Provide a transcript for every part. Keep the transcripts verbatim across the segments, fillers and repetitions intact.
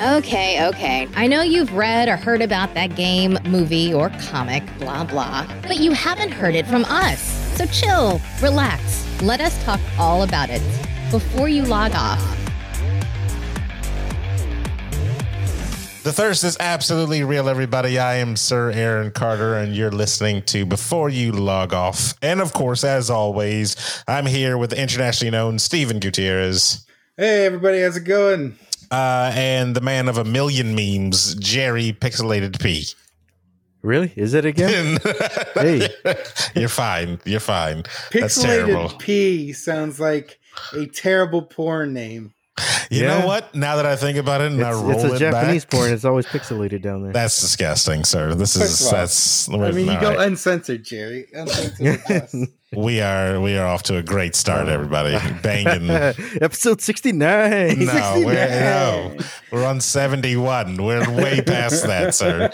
Okay, okay. I know you've read or heard about that game, movie, or comic, blah, blah, but you haven't heard it from us. So chill, relax, let us talk all about it before you log off. The thirst is absolutely real, everybody. I am Sir Aaron Carter, and you're listening to Before You Log Off. And of course, as always, I'm here with the internationally known Steven Gutierrez. Hey, everybody. How's it going? Uh, and the man of a million memes, Jerry Pixelated P. Really? Is it again? Hey, you're fine. You're fine. Pixelated That's terrible. P sounds like a terrible porn name. You yeah. know what? Now that I think about it, and it's, I roll it back, it's a Japanese back, porn. It's always pixelated down there. That's disgusting, sir. This is First that's. I mean, you go right. uncensored, Jerry. Uncensored. we are we are off to a great start, everybody. Banging episode sixty-nine. No, sixty-nine. We're no, we're on seventy-one. We're way past that, sir.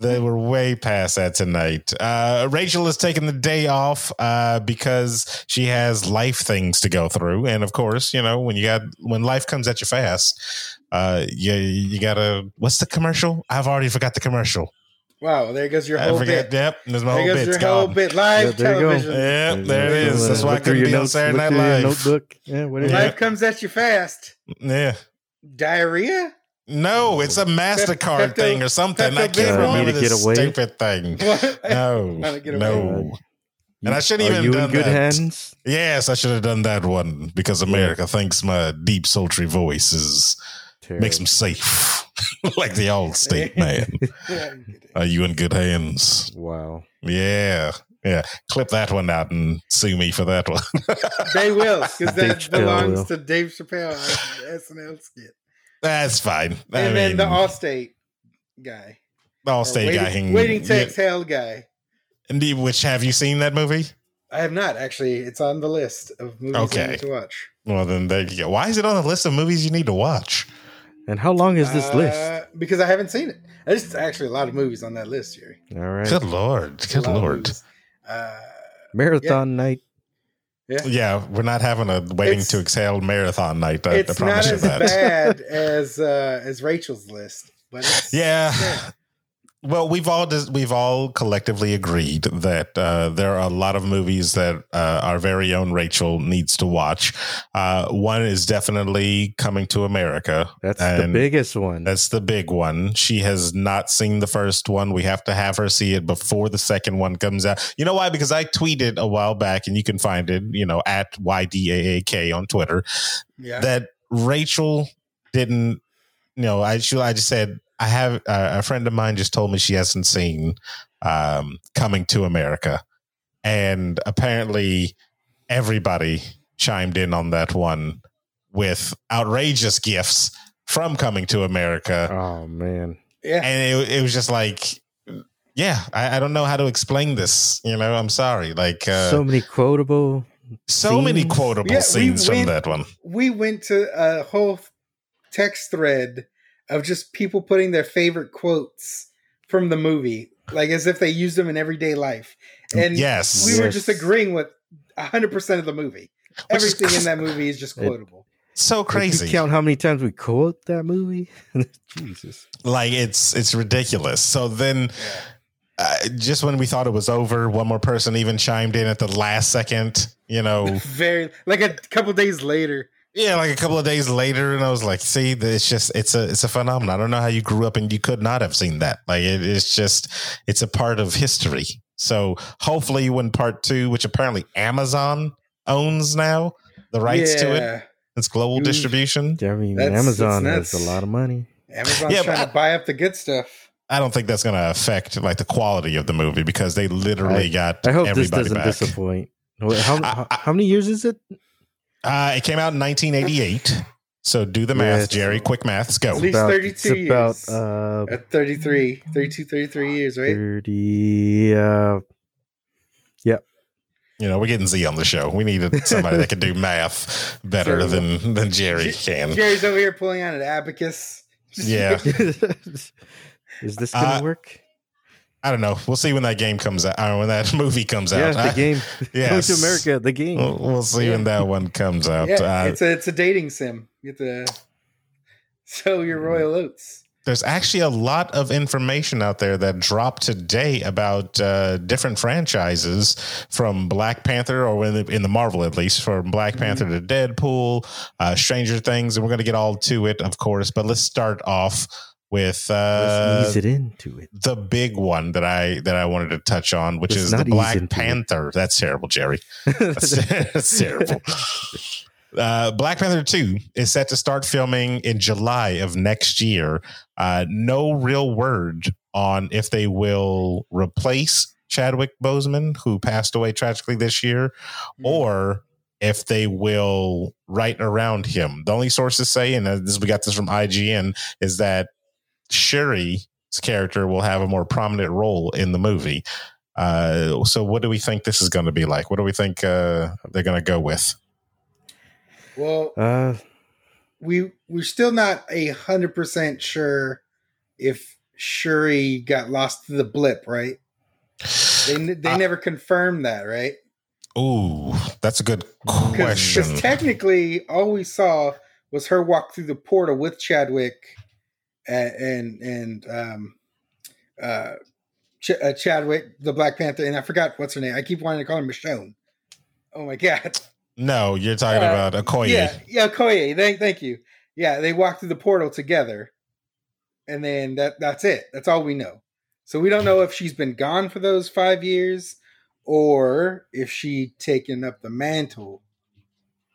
They were way past that tonight. Uh, Rachel is taking the day off uh, because she has life things to go through, and of course, you know when you got when life comes at you fast, uh, you you gotta. What's the commercial? I've already forgot the commercial. Wow, there goes your I whole forget, bit. Yep, there's my there whole, goes your whole bit. Live yeah, there television. Go. Yep, there, there it is. That's why I couldn't be on Saturday Night Live. Notebook. Yeah, whatever. Life yep. comes at you fast. Yeah. Diarrhea. No, it's a MasterCard Pepto, thing or something. Pepto I can't uh, remember this stupid thing. No, no. And I shouldn't even done that. Are you in good hands? Yes, I should have done that one because America yeah. thinks my deep, sultry voice is Terrible. Makes them safe. Like the Allstate man. Yeah, are you in good hands? Wow. Yeah. Yeah, clip that one out and sue me for that one. They will, because that belongs will. to Dave Chappelle S N L skit. That's fine. I and then mean, the Allstate guy. The Allstate waiting, guy. Hanging, waiting to yeah. exhale guy. Indeed, which have you seen that movie? I have not, actually. It's on the list of movies okay. I need to watch. Well, then there you go. Why is it on the list of movies you need to watch? And how long is this uh, list? Because I haven't seen it. There's actually a lot of movies on that list, Jerry. All right. Good Lord. Good Lord. Uh, Marathon yeah. night. Yeah. yeah, we're not having a waiting it's, to exhale marathon night. I, it's I promise not you as that. bad as uh, as Rachel's list, but it's, yeah. yeah. Well, we've all we've all collectively agreed that uh, there are a lot of movies that uh, our very own Rachel needs to watch. Uh, one is definitely Coming to America. That's the biggest one. That's the big one. She has not seen the first one. We have to have her see it before the second one comes out. You know why? Because I tweeted a while back, and you can find it, you know, at Y D A A K on Twitter, yeah. that Rachel didn't, you know, I, she, I just said, I have uh, a friend of mine just told me she hasn't seen um, Coming to America. And apparently everybody chimed in on that one with outrageous gifts from Coming to America. Oh, man. Yeah. And it, it was just like, yeah, I, I don't know how to explain this. You know, I'm sorry. Like uh, so many quotable. So scenes. many quotable yeah, scenes we went, from that one. We went to a whole text thread of just people putting their favorite quotes from the movie, like as if they used them in everyday life. And yes, we yes. were just agreeing with one hundred percent of the movie. Which Everything is, in that movie is just quotable. It, so crazy. Did you count how many times we quote that movie? Jesus. Like it's, it's ridiculous. So then yeah. uh, just when we thought it was over, one more person even chimed in at the last second, you know, very like a couple days later. Yeah, like a couple of days later, and I was like, see, it's just, it's a, it's a phenomenon. I don't know how you grew up and you could not have seen that. Like, it, it's just, it's a part of history. So hopefully when part two, which apparently Amazon owns now, the rights yeah. to it, it's global Ooh. distribution. I mean, that's, Amazon that's, has a lot of money. Amazon's yeah, trying I, to buy up the good stuff. I don't think that's going to affect, like, the quality of the movie because they literally I, got I hope everybody this doesn't back. disappoint. How, I, I, how many years is it? Uh, it came out in nineteen eighty-eight, so do the math, yeah, Jerry. Quick maths, go. At least about, thirty-two years. About, uh, at thirty-three, thirty-two, thirty-three years, right? thirty, uh, yeah. You know, we're getting Z on the show. We needed somebody that could do math better so, than, than Jerry can. Jerry's over here pulling out an abacus. Yeah. Is this going to uh, work? I don't know. We'll see when that game comes out. Or when that movie comes out. Yeah, the game. I, yes. Coming to America, the game. We'll, we'll see yeah. when that one comes out. Yeah, uh, it's, a, it's a dating sim. You have to So your royal oats. There's actually a lot of information out there that dropped today about uh, different franchises from Black Panther, or in the, in the Marvel at least, from Black Panther mm-hmm. to Deadpool, uh, Stranger Things, and we're going to get all to it, of course. But let's start off with uh, let's ease it into it. The big one that I that I wanted to touch on, which let's is the Black Panther. It. That's terrible, Jerry. That's, that's terrible. Uh, Black Panther two is set to start filming in July of next year. Uh, no real word on if they will replace Chadwick Boseman, who passed away tragically this year, mm-hmm. or if they will write around him. The only sources say, and this, we got this from I G N, is that Shuri's character will have a more prominent role in the movie. Uh, so what do we think this is going to be like? What do we think uh, they're going to go with? Well, uh, we we're still not a hundred percent sure if Shuri got lost to the blip, right? They they uh, never confirmed that, right? Ooh, that's a good question. Because technically, all we saw was her walk through the portal with Chadwick and and, and um uh, Ch- uh Chadwick, the Black Panther, and I forgot what's her name. I keep wanting to call her Michonne. Oh my god. No, you're talking uh, about Okoye. Yeah, yeah, Okoye. Thank, thank you. Yeah, they walked through the portal together, and then that that's it. That's all we know. So we don't know if she's been gone for those five years, or if she taken up the mantle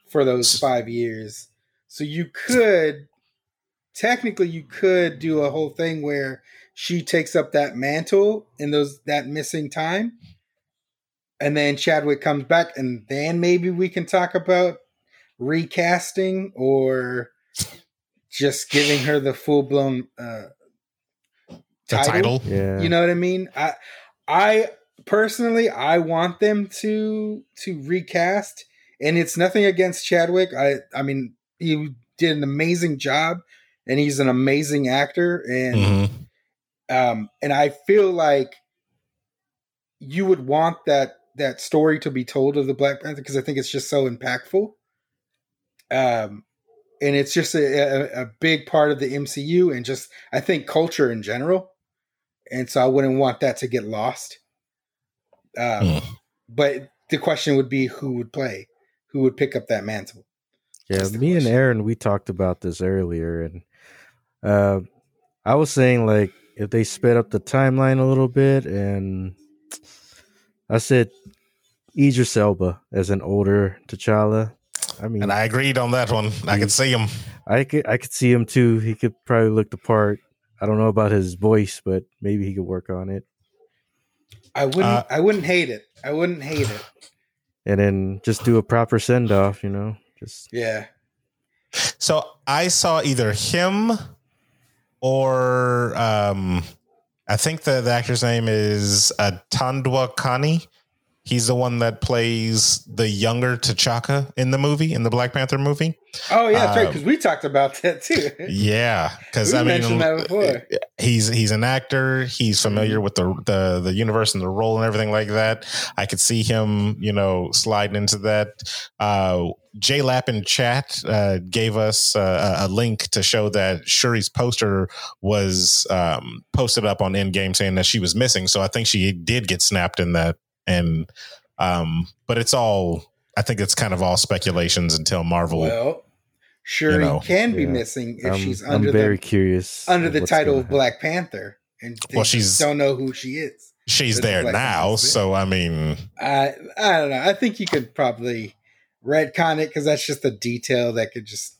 for those five years. So you could, technically, you could do a whole thing where she takes up that mantle in those that missing time. And then Chadwick comes back, and then maybe we can talk about recasting or just giving her the full blown uh, title. title. Yeah. You know what I mean? I, I personally, I want them to to recast, and it's nothing against Chadwick. I, I mean, he did an amazing job, and he's an amazing actor, and mm-hmm. um, and I feel like you would want that. that story to be told of the Black Panther, because I think it's just so impactful. Um, and it's just a, a, a big part of the M C U and just, I think, culture in general. And so I wouldn't want that to get lost. Um, mm. But the question would be who would play, who would pick up that mantle. Yeah, me question. and Aaron, we talked about this earlier. And uh, I was saying, like, if they sped up the timeline a little bit, and I said Idris Elba as an older T'Challa. I mean, and I agreed on that one. He, I could see him. I could, I could see him too. He could probably look the part. I don't know about his voice, but maybe he could work on it. I wouldn't. Uh, I wouldn't hate it. I wouldn't hate it. And then just do a proper send off. You know, just yeah. So I saw either him or um. I think the, the actor's name is Atandwa Kani. He's the one that plays the younger T'Chaka in the movie, in the Black Panther movie. Oh, yeah, that's um, right, because we talked about that, too. Yeah, because I mean, that before. he's he's an actor. He's familiar with the, the, the universe and the role and everything like that. I could see him, you know, sliding into that. Uh, J-Lap in chat uh, gave us uh, a link to show that Shuri's poster was um, posted up on Endgame saying that she was missing. So I think she did get snapped in that. And, um, but it's all, I think it's kind of all speculations until Marvel. Well, Shuri you know, can be yeah. missing if um, she's under I'm very the, curious under the title of Black Panther. And well, she's don't know who she is. She's there Black now. So, I mean, I, I don't know. I think you could probably retcon it, cause that's just a detail that could just,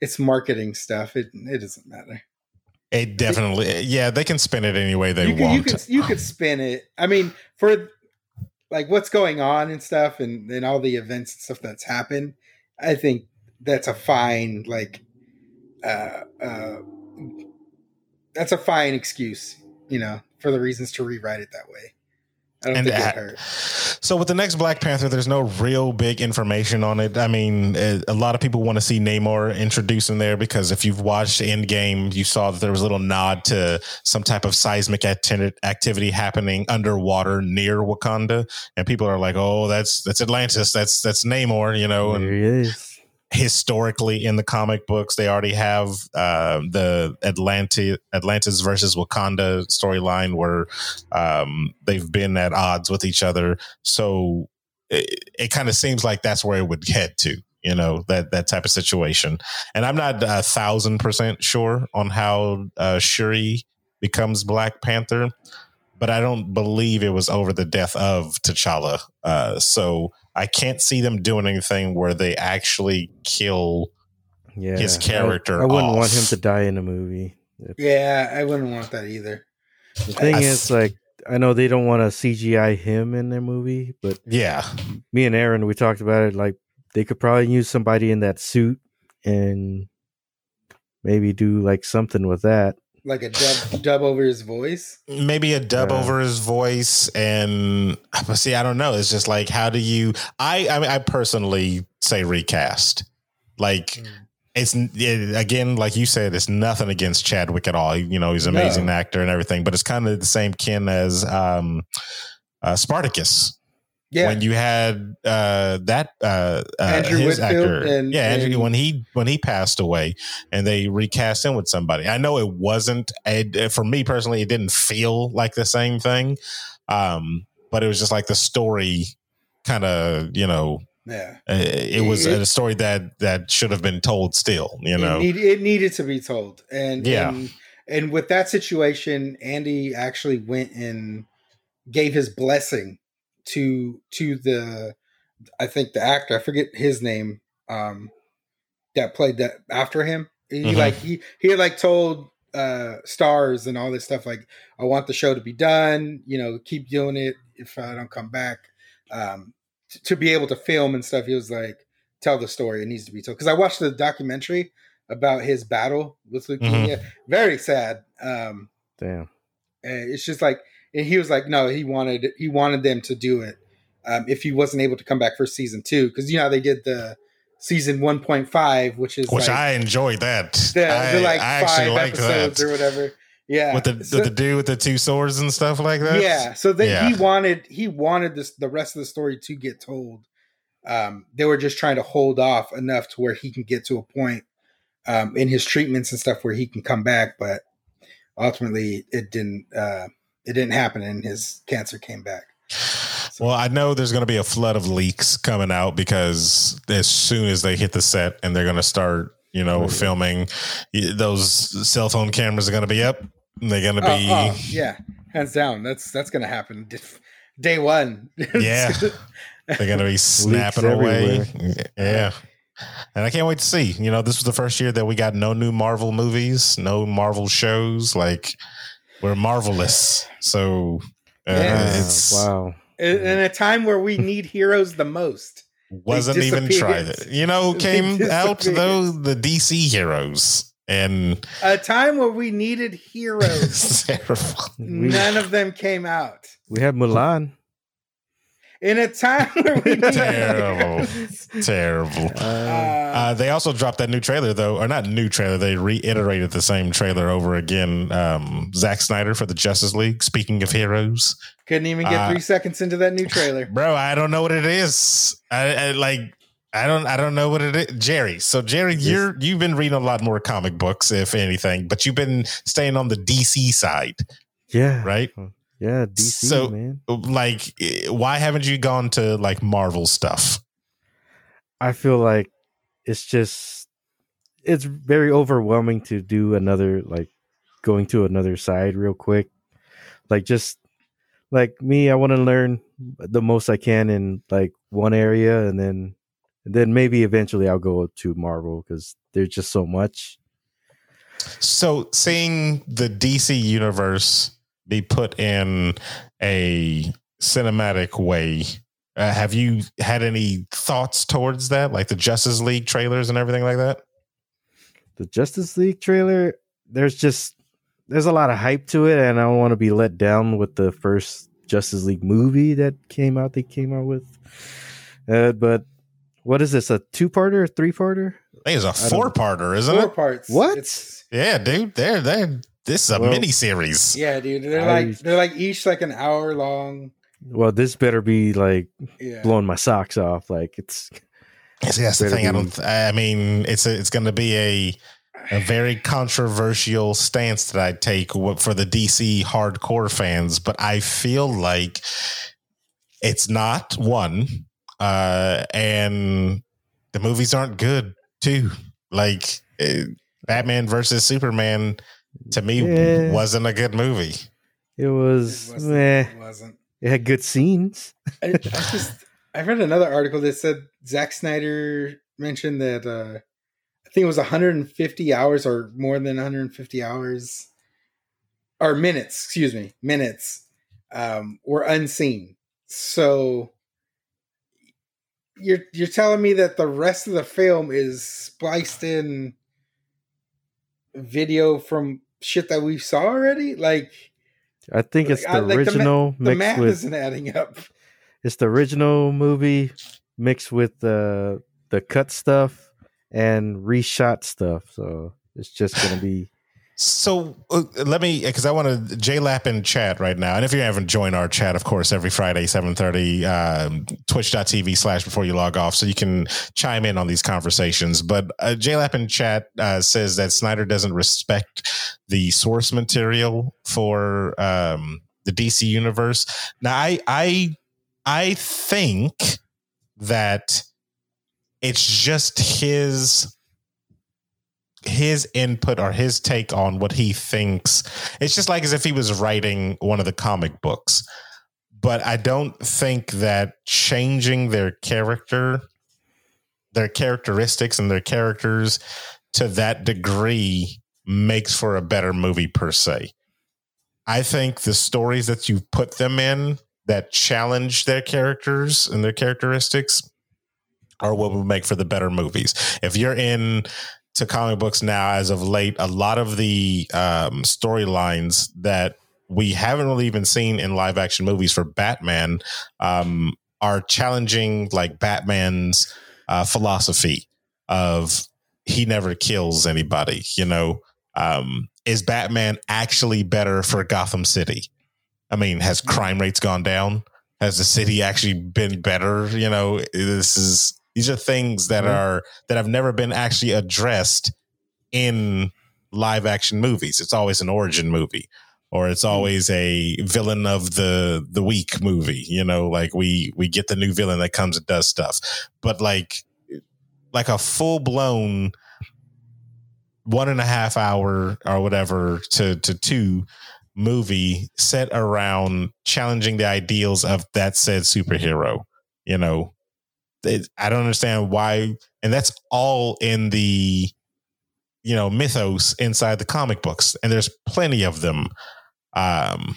it's marketing stuff. It, it doesn't matter. It definitely, it, yeah, they can spin it any way they you want. Could, you could, you could spin it. I mean, for like what's going on and stuff, and then all the events and stuff that's happened, I think that's a fine, like, uh, uh, that's a fine excuse, you know, for the reasons to rewrite it that way. I don't and think that, it hurt. So with the next Black Panther, there's no real big information on it. I mean, a lot of people want to see Namor introduced in there, because if you've watched Endgame, you saw that there was a little nod to some type of seismic activity happening underwater near Wakanda. And people are like, oh, that's that's Atlantis. That's that's Namor, you know. And, there he is. historically in the comic books. They already have uh, the Atlantis, Atlantis versus Wakanda storyline where um, they've been at odds with each other. So it, it kind of seems like that's where it would head to, you know, that, that type of situation. And I'm not a thousand percent sure on how uh, Shuri becomes Black Panther, but I don't believe it was over the death of T'Challa. Uh, so I can't see them doing anything where they actually kill yeah, his character. I, I wouldn't off. want him to die in a movie. If, yeah, I wouldn't want that either. The thing I, is, like, I know they don't want to C G I him in their movie, but yeah, me and Aaron, we talked about it. Like, they could probably use somebody in that suit and maybe do like something with that. Like a dub, dub over his voice? Maybe a dub yeah. over his voice. And see, I don't know. It's just like, how do you, I I, mean, I personally say recast. Like, mm. it's, it, again, like you said, it's nothing against Chadwick at all. You know, he's an amazing no. actor and everything, but it's kind of the same kin as um, uh, Spartacus. Yeah. When you had uh, that uh, uh, Andrew his Whitfield actor, and, yeah, Andrew, and, when he when he passed away, and they recast him with somebody. I know it wasn't a, for me personally, it didn't feel like the same thing, um, but it was just like the story, kind of, you know, yeah, uh, it, it was it, a story that that should have been told still, you know, it, need, it needed to be told, and yeah, and, and with that situation, Andy actually went and gave his blessing to to the I think the actor, I forget his name, um that played that after him. He mm-hmm. like he he like told uh stars and all this stuff, like, I want the show to be done, you know, keep doing it if I don't come back. Um t- to be able to film and stuff, he was like, tell the story, it needs to be told. Because I watched the documentary about his battle with leukemia. Mm-hmm. Very sad. Um damn. And it's just like, and he was like, no, he wanted he wanted them to do it um, if he wasn't able to come back for season two. Because, you know, they did the season one point five, which is Which like, I enjoyed that. The, I, like I actually liked that. Or whatever. Yeah. With the, so, the dude with the two swords and stuff like that? Yeah. So they, yeah. he wanted he wanted this, the rest of the story to get told. Um, they were just trying to hold off enough to where he can get to a point um, in his treatments and stuff where he can come back. But ultimately, it didn't... Uh, It didn't happen, and his cancer came back. So. Well, I know there's going to be a flood of leaks coming out, because as soon as they hit the set and they're going to start, you know, mm-hmm. filming, those cell phone cameras are going to be up. And they're going to oh, be, oh, yeah, hands down. That's that's going to happen day one. Yeah, they're going to be snapping away. Yeah. And I can't wait to see. You know, this was the first year that we got no new Marvel movies, no Marvel shows, like. We're marvelous. So uh, yeah. it's wow. In a time where we need heroes the most. Wasn't even tried it. You know, came out though the D C heroes. And a time where we needed heroes. None of them came out. We had Mulan. In a time where we need terrible, terrible. Uh, uh, they also dropped that new trailer, though, or not new trailer. They reiterated the same trailer over again. Um, Zack Snyder for the Justice League. Speaking of heroes, couldn't even get uh, three seconds into that new trailer, bro. I don't know what it is. I, I like. I don't. I don't know what it is, Jerry. So Jerry, yes. you're you've been reading a lot more comic books, if anything, but you've been staying on the D C side. Yeah. Right. Yeah, D C, so, man. Like, why haven't you gone to, like, Marvel stuff? I feel like it's just, it's very overwhelming to do another, like, going to another side real quick. Like, just, like, me, I want to learn the most I can in, like, one area, and then, and then maybe eventually I'll go to Marvel, because there's just so much. So, seeing the D C universe be put in a cinematic way. Uh, have you had any thoughts towards that? Like the Justice League trailers and everything like that? The Justice League trailer, there's just, there's a lot of hype to it, and I don't want to be let down with the first Justice League movie that came out, they came out with. Uh, but what is this, a two-parter, a three-parter? I think it's a four-parter, isn't it? Four parts. What? It's- yeah, dude, they're, they're, This is a well, mini series. Yeah, dude. They're I, like they're like each like an hour long. Well, this better be like yeah. blowing my socks off. Like it's See, that's the thing. I don't. I mean, it's a, it's going to be a a very controversial stance that I take for the D C hardcore fans, but I feel like it's not one, uh, and the movies aren't good too. Like uh, Batman versus Superman, to me, yeah. wasn't a good movie. It was. It wasn't. Eh. It, wasn't. It had good scenes. I, I just. I read another article that said Zack Snyder mentioned that uh, I think it was one hundred fifty hours or more than one hundred fifty hours or minutes, excuse me, minutes um, were unseen. So you're you're telling me that the rest of the film is spliced in video from shit that we saw already? Like, I think it's like, the I, like original. The, ma- the math with- isn't adding up. It's the original movie mixed with the uh, the cut stuff and reshot stuff, so it's just gonna be. So uh, let me, because I want to J-Lap in chat right now, and if you haven't joined our chat, of course, every Friday seven thirty, um, Twitch dot T V slash Before You Log Off, so you can chime in on these conversations. But uh, J-Lap in chat uh, says that Snyder doesn't respect the source material for um, the D C universe. Now, I I. I think that it's just his his input or his take on what he thinks. It's just like as if he was writing one of the comic books. But I don't think that changing their character, their characteristics and their characters to that degree makes for a better movie per se. I think the stories that you put them in that challenge their characters and their characteristics are what will make for the better movies. If you're in to comic books now, as of late, a lot of the um, storylines that we haven't really even seen in live action movies for Batman um, are challenging, like Batman's uh, philosophy of he never kills anybody. You know, um, is Batman actually better for Gotham City? I mean, has crime rates gone down? Has the city actually been better? You know, this is these are things that are that have never been actually addressed in live action movies. It's always an origin movie, or it's always a villain of the the week movie. You know, like we we get the new villain that comes and does stuff, but like like a full blown one and a half hour or whatever to to two. movie set around challenging the ideals of that said superhero. You know, it, I don't understand why, and that's all in the, you know, mythos inside the comic books, and there's plenty of them um,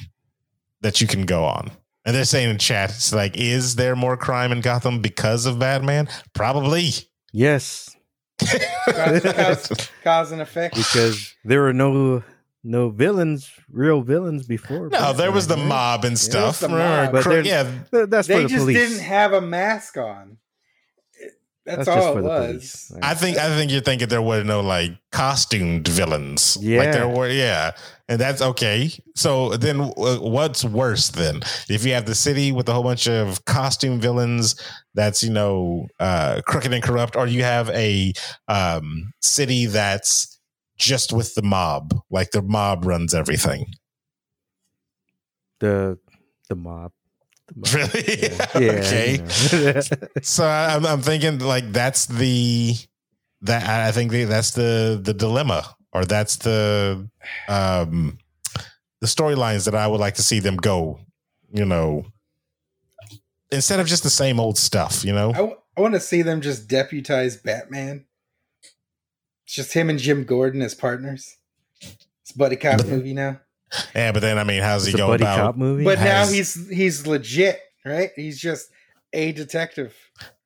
that you can go on. And they're saying in chat, it's like, is there more crime in Gotham because of Batman? Probably, yes. cause, cause and effect, because there are no. No villains, real villains before. No, Batman, there was the right? mob and stuff. Yeah, the mob. But Cr- yeah. that's they for the just police. didn't have a mask on. That's, that's all it was. Like, I think I think you're thinking there were no like costumed villains. Yeah, like there were. Yeah, and that's okay. So then, uh, what's worse then? If you have the city with a whole bunch of costume villains, that's you know uh, crooked and corrupt, or you have a um, city that's. Just with the mob, like the mob runs everything. The the mob, the mob. Really? Yeah. yeah okay. Yeah. So I'm I'm thinking like that's the that I think the, that's the the dilemma, or that's the um the storylines that I would like to see them go. You know, instead of just the same old stuff. You know, I, w- I want to see them just deputize Batman. It's just him and Jim Gordon as partners. It's a buddy cop movie now. Yeah, but then I mean, how's it's he going about? Cop movie? But how's... now he's he's legit, right? He's just a detective.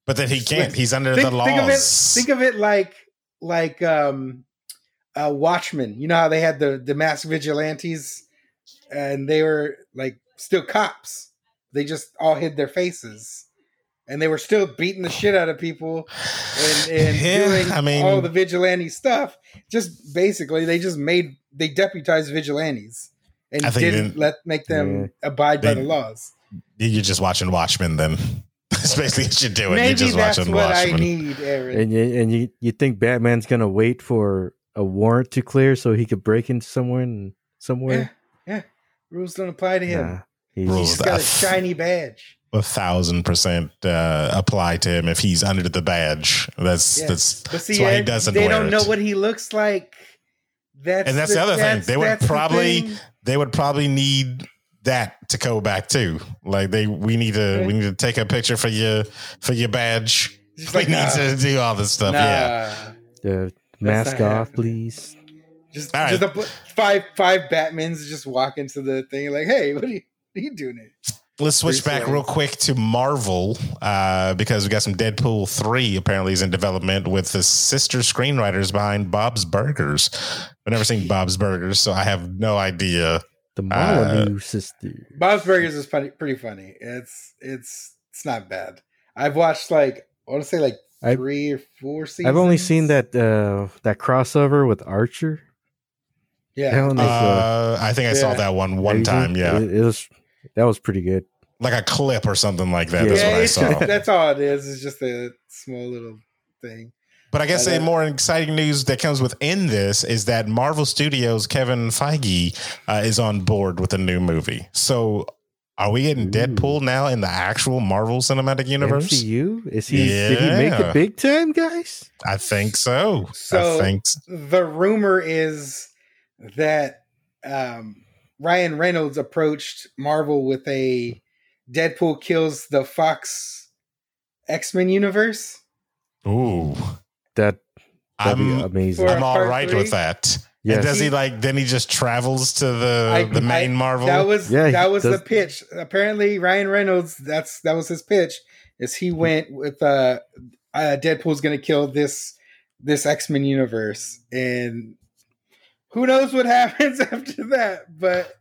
But then he can't. He's under think, the laws. Think of it, think of it like like um, uh, Watchmen. You know how they had the the masked vigilantes, and they were like still cops. They just all hid their faces. And they were still beating the shit out of people and, and yeah, doing I mean, all the vigilante stuff. Just basically, they just made, they deputized vigilantes and didn't they, let make them yeah, abide they, by the laws. You're just watching Watchmen then. That's basically what you do. Maybe you just that's watch what Watchmen. I need, Aaron. And, you, and you, you think Batman's going to wait for a warrant to clear so he could break into somewhere and somewhere? Yeah, yeah. Rules don't apply to him. Nah, he's Rules he's got a shiny badge. A thousand percent uh, apply to him if he's under the badge. That's yeah. that's, but see, that's why he doesn't wear it. They don't know what he looks like. That's and that's the, the other that's, thing. They would probably the they would probably need that to go back too. Like they we need to yeah. we need to take a picture for your for your badge. Just we like, need nah. to do all this stuff. Nah. Yeah, the mask off, please. Just, right. just a, five five Batmans just walk into the thing like, hey, what are you, what are you doing here? Let's switch back real quick to Marvel uh, because we got some Deadpool three apparently is in development with the sister screenwriters behind Bob's Burgers. I've never seen Bob's Burgers, so I have no idea. The Molyneux uh, sister. Bob's Burgers is funny, pretty funny. It's it's it's not bad. I've watched like I want to say like three I, or four seasons. I've only seen that uh, that crossover with Archer. Yeah, I, uh, I think I yeah. saw that one one Asian. time. Yeah, it, it was. That was pretty good. Like a clip or something like that. Yeah, that's what I saw. Just, that's all it is. It's just a small little thing. But I guess I a more exciting news that comes within this is that Marvel Studios' Kevin Feige uh, is on board with a new movie. So are we getting Ooh. Deadpool now in the actual Marvel Cinematic Universe? M C U? Is he, yeah. Did he make it big time, guys? I think so. So I think so. The rumor is that... Um, Ryan Reynolds approached Marvel with a Deadpool kills the Fox X-Men universe. Ooh, that that'd be amazing. I'm all right with that. Yes. And does he like, then he just travels to the, I, the main I, Marvel. That was, yeah, that was does. the pitch. Apparently Ryan Reynolds, that's, that was his pitch is he went with uh, uh Deadpool's going to kill this, this X-Men universe. And who knows what happens after that? But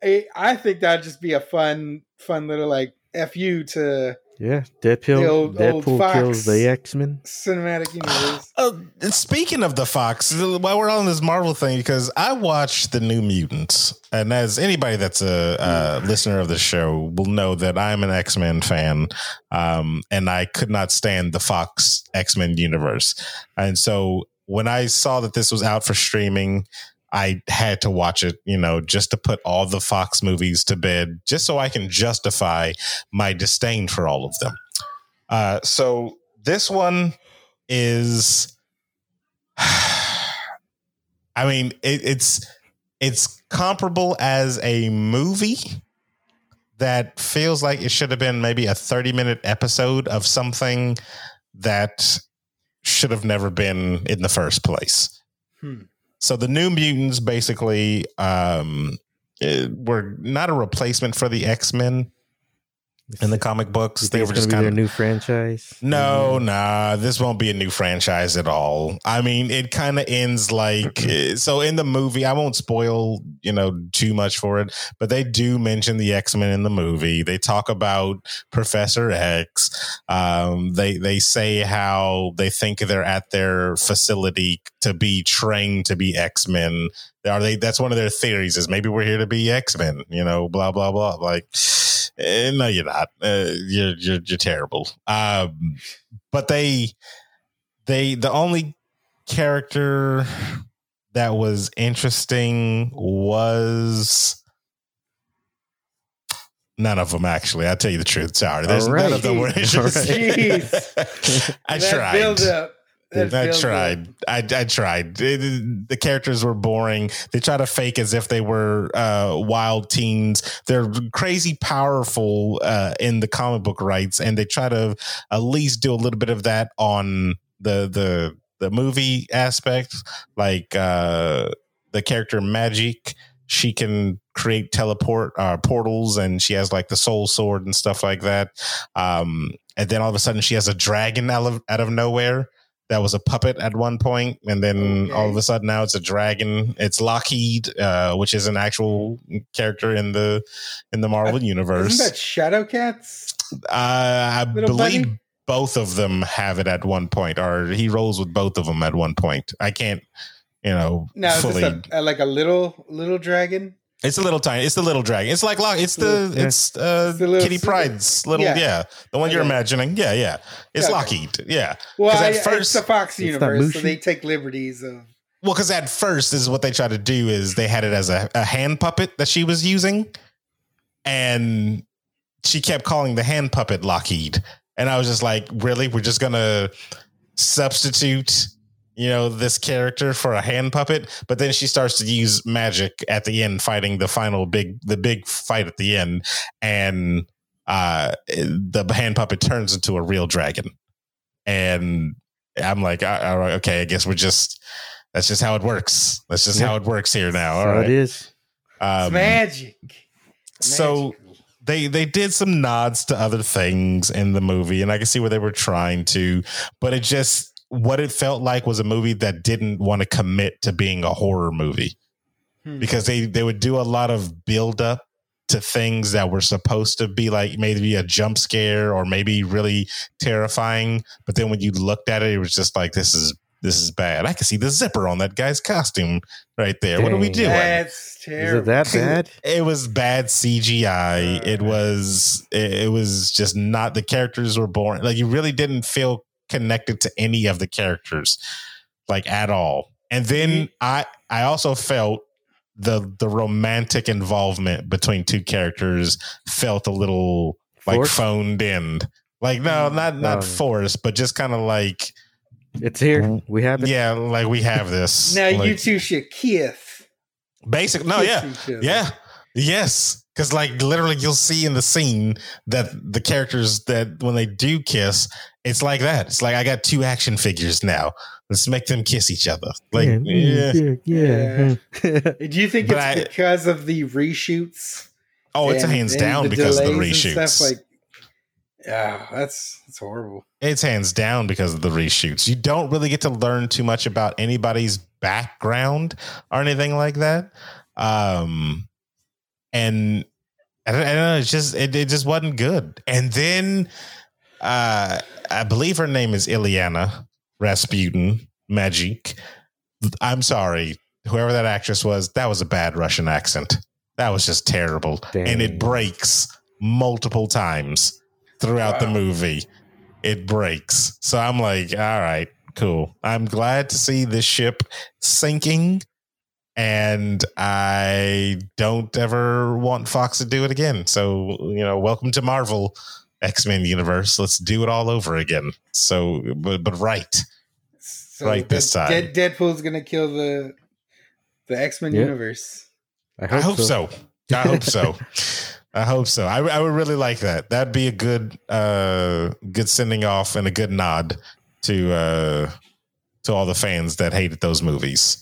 I, I think that'd just be a fun, fun little like F U to yeah. Deadpool, old, Deadpool old kills the X-Men cinematic universe. Oh, speaking of the Fox, while we're on this Marvel thing, because I watched the New Mutants, and as anybody that's a uh, mm. listener of the show will know, that I'm an X-Men fan, um, and I could not stand the Fox X-Men universe, and so. When I saw that this was out for streaming, I had to watch it, you know, just to put all the Fox movies to bed, just so I can justify my disdain for all of them. Uh, so this one is, I mean, it, it's it's comparable as a movie that feels like it should have been maybe a thirty minute episode of something that should have never been in the first place. Hmm. So the New Mutants basically um, were not a replacement for the X-Men in the comic books. They were just kind of a new franchise. No, mm-hmm. nah, this won't be a new franchise at all. I mean, it kind of ends like, so in the movie, I won't spoil, you know, too much for it, but they do mention the X-Men in the movie. They talk about Professor X. Um, they, they say how they think they're at their facility to be trained to be X-Men. Are they, that's one of their theories is maybe we're here to be X-Men, you know, blah, blah, blah. Like, Uh, no, you're not. Uh, you're, you're you're terrible. Um, but they they the only character that was interesting was none of them. Actually, I'll tell you the truth. Sorry, there's right. none of them were interesting. I that tried. Build up. I tried. I, I tried. It, the characters were boring. They try to fake as if they were uh, wild teens. They're crazy powerful uh, in the comic book rights, and they try to at least do a little bit of that on the the the movie aspect. Like uh, the character Magic, she can create teleport uh, portals, and she has like the soul sword and stuff like that. Um, and then all of a sudden, she has a dragon out of, out of nowhere. That was a puppet at one point, and then okay. all of a sudden now it's a dragon. It's Lockheed, uh, which is an actual character in the in the Marvel uh, universe. Isn't that Shadowcats? Uh, I Little believe bunny? both of them have it at one point, or he rolls with both of them at one point. I can't, you know, now, fully. Is this a, like a little little dragon? It's a little tiny. It's the little dragon. It's like Lock. It's the yeah. it's uh it's the little Kitty Pryde's little yeah. yeah the one you're yeah. imagining yeah yeah it's yeah, Lockheed okay. yeah. Well, at I, first, it's the Fox universe, so they take liberties of. Well, because at first, this is what they tried to do is they had it as a, a hand puppet that she was using, and she kept calling the hand puppet Lockheed, and I was just like, really, we're just gonna substitute. You know, this character for a hand puppet, but then she starts to use magic at the end, fighting the final big, the big fight at the end. And uh, the hand puppet turns into a real dragon. And I'm like, all right, okay, I guess we're just, that's just how it works. That's just yep. how it works here now. All so right. It is. Um, it's magic. So they, they did some nods to other things in the movie, and I can see where they were trying to, but it just, what it felt like was a movie that didn't want to commit to being a horror movie hmm. because they, they would do a lot of build up to things that were supposed to be like maybe a jump scare or maybe really terrifying. But then when you looked at it, it was just like, this is, this is bad. I can see the zipper on that guy's costume right there. Dang, what are we doing? That's terrible. Is it that bad? It was bad C G I. Uh, it was, it was just not, the characters were boring. Like you really didn't feel connected to any of the characters like at all. And then I I also felt the the romantic involvement between two characters felt a little like forced? phoned in. Like no, not not um, forced, but just kind of like it's here. We have it. Yeah, like we have this. Now like, you two should kiss. Basic no, kiss yeah. Yeah. Yes. Because like literally you'll see in the scene that the characters that when they do kiss, it's like that. It's like I got two action figures now. Let's make them kiss each other. Like yeah. yeah. yeah. yeah. Do you think but it's I, because of the reshoots? Oh, it's and, hands down because of the reshoots. And stuff like, yeah, that's that's horrible. It's hands down because of the reshoots. You don't really get to learn too much about anybody's background or anything like that. Um And I don't, I don't know, it's just it, it just wasn't good. And then uh, I believe her name is Ileana Rasputin, Magic. I'm sorry, whoever that actress was, that was a bad Russian accent. That was just terrible. Dang. And it breaks multiple times throughout wow. the movie. It breaks. So I'm like, all right, cool. I'm glad to see this ship sinking. And I don't ever want Fox to do it again. So, you know, welcome to Marvel X-Men universe. Let's do it all over again. So, but, but right. So right this time. Dead, Deadpool's going to kill the the X-Men yeah. universe. I hope, I hope so. so. I hope so. I hope so. I, I would really like that. That'd be a good uh, good sending off and a good nod to uh, to all the fans that hated those movies.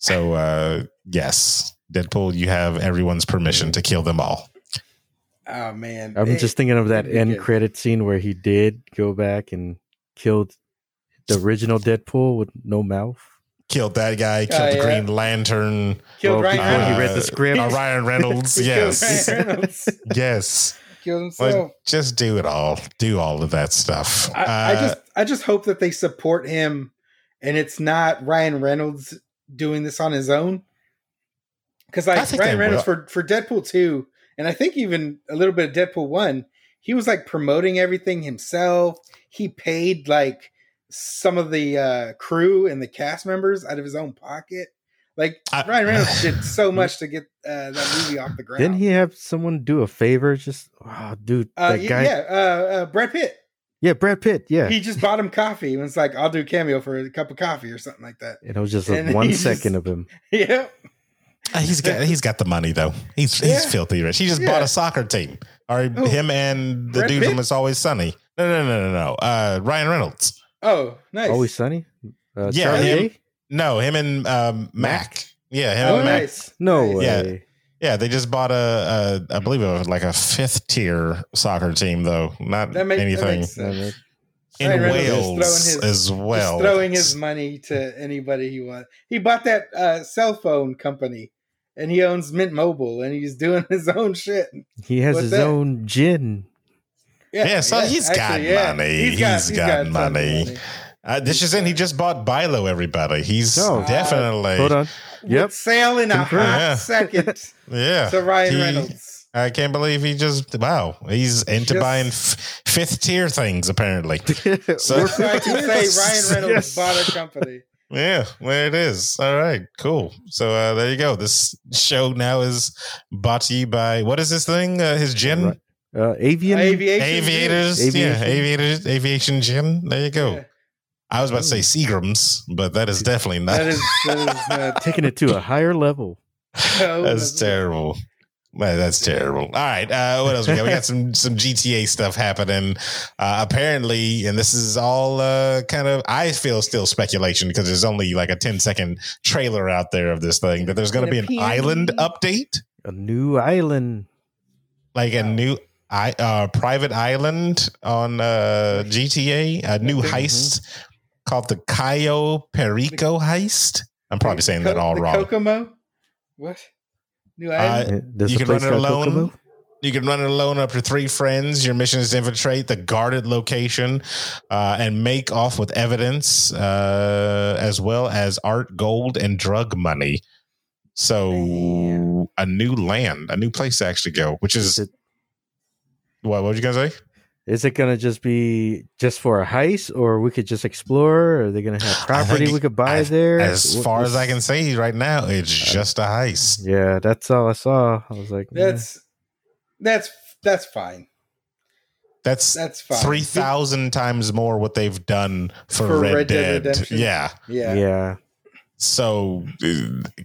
So, uh, yes, Deadpool, you have everyone's permission to kill them all. Oh, man. I'm it, just thinking of that end good. credit scene where he did go back and killed the original Deadpool with no mouth. Killed that guy, killed uh, the yeah. Green Lantern. Killed Ryan Reynolds. Uh, he read the script. Uh, Ryan Reynolds, yes. Ryan Reynolds. yes. Killed himself. Like, just do it all. Do all of that stuff. I, uh, I just, I just hope that they support him and it's not Ryan Reynolds doing this on his own, because like Ryan Reynolds for, for Deadpool two, and I think even a little bit of Deadpool one, he was like promoting everything himself. He paid like some of the uh, crew and the cast members out of his own pocket. Like I, Ryan Reynolds did so much to get uh, that movie off the ground. Didn't he have someone do a favor? Just oh, dude, uh, that yeah, guy. Yeah, uh, uh, Brad Pitt. Yeah, Brad Pitt. Yeah, he just bought him coffee and it's like, "I'll do a cameo for a cup of coffee" or something like that. And it was just like one second just, of him. Yeah, uh, he's got he's got the money though. He's yeah. he's filthy rich. He just yeah. bought a soccer team. Or oh, him and the Brad dude Pitt? from It's Always Sunny. No, no, no, no, no. Uh, Ryan Reynolds. Oh, nice. Always Sunny. Uh, yeah. Him, no, him and um, Mac. Yeah, him oh, and Mac. Nice. No way. Yeah. Yeah, they just bought a, a I believe it was like a fifth tier soccer team, though. Not that make, anything that in Ryan Wales his, as well. Throwing his money to anybody he wants. He bought that uh, cell phone company, and he owns Mint Mobile, and he's doing his own shit. He has What's his that? own gin. Yeah, yeah so yeah, he's, actually, got yeah. he's, got, he's, he's got money. He's got money. Uh, this isn't. He just bought Bilo. Everybody, he's no, definitely uh, hold on. Yep, sale in Confirm. a hot yeah. second. yeah, to Ryan he, Reynolds. I can't believe he just. Wow, he's into just, buying f- fifth tier things. Apparently, so we're trying to say Ryan Reynolds yes. bought a company. Yeah, there it is. All right, cool. So uh, there you go. This show now is bought to you by what is this thing? Uh, his gin. Right. Uh, avian aviation aviators aviation. yeah aviators aviation gym there you go yeah. I was about to say Seagram's, but that is definitely not that is, that is uh, taking it to a higher level. oh, that's, that's terrible Man, that's terrible. All right. Uh, what else we got? We got some, some G T A stuff happening. Uh, apparently, and this is all uh, kind of, I feel still speculation because there's only like a ten second trailer out there of this thing that there's going to be an P- island update. A new island. Like a new I uh private island on uh, G T A, a new mm-hmm. heist called the Cayo Perico heist. I'm probably saying Co- that all wrong. Kokomo? What? New island? Uh, you can run it alone. Kokomo? You can run it alone up to three friends. Your mission is to infiltrate the guarded location uh, and make off with evidence uh, as well as art, gold, and drug money. So Man. a new land, a new place to actually go, which is... is it- What, what were you gonna say? Is it gonna just be just for a heist, or we could just explore? Or are they gonna have property we could buy I, there? As what, far as I can see right now, it's just a heist. Yeah, that's all I saw. I was like, that's yeah. that's that's fine. That's that's fine. three thousand times more what they've done for, for Red, Red Dead. Dead yeah, yeah, yeah. So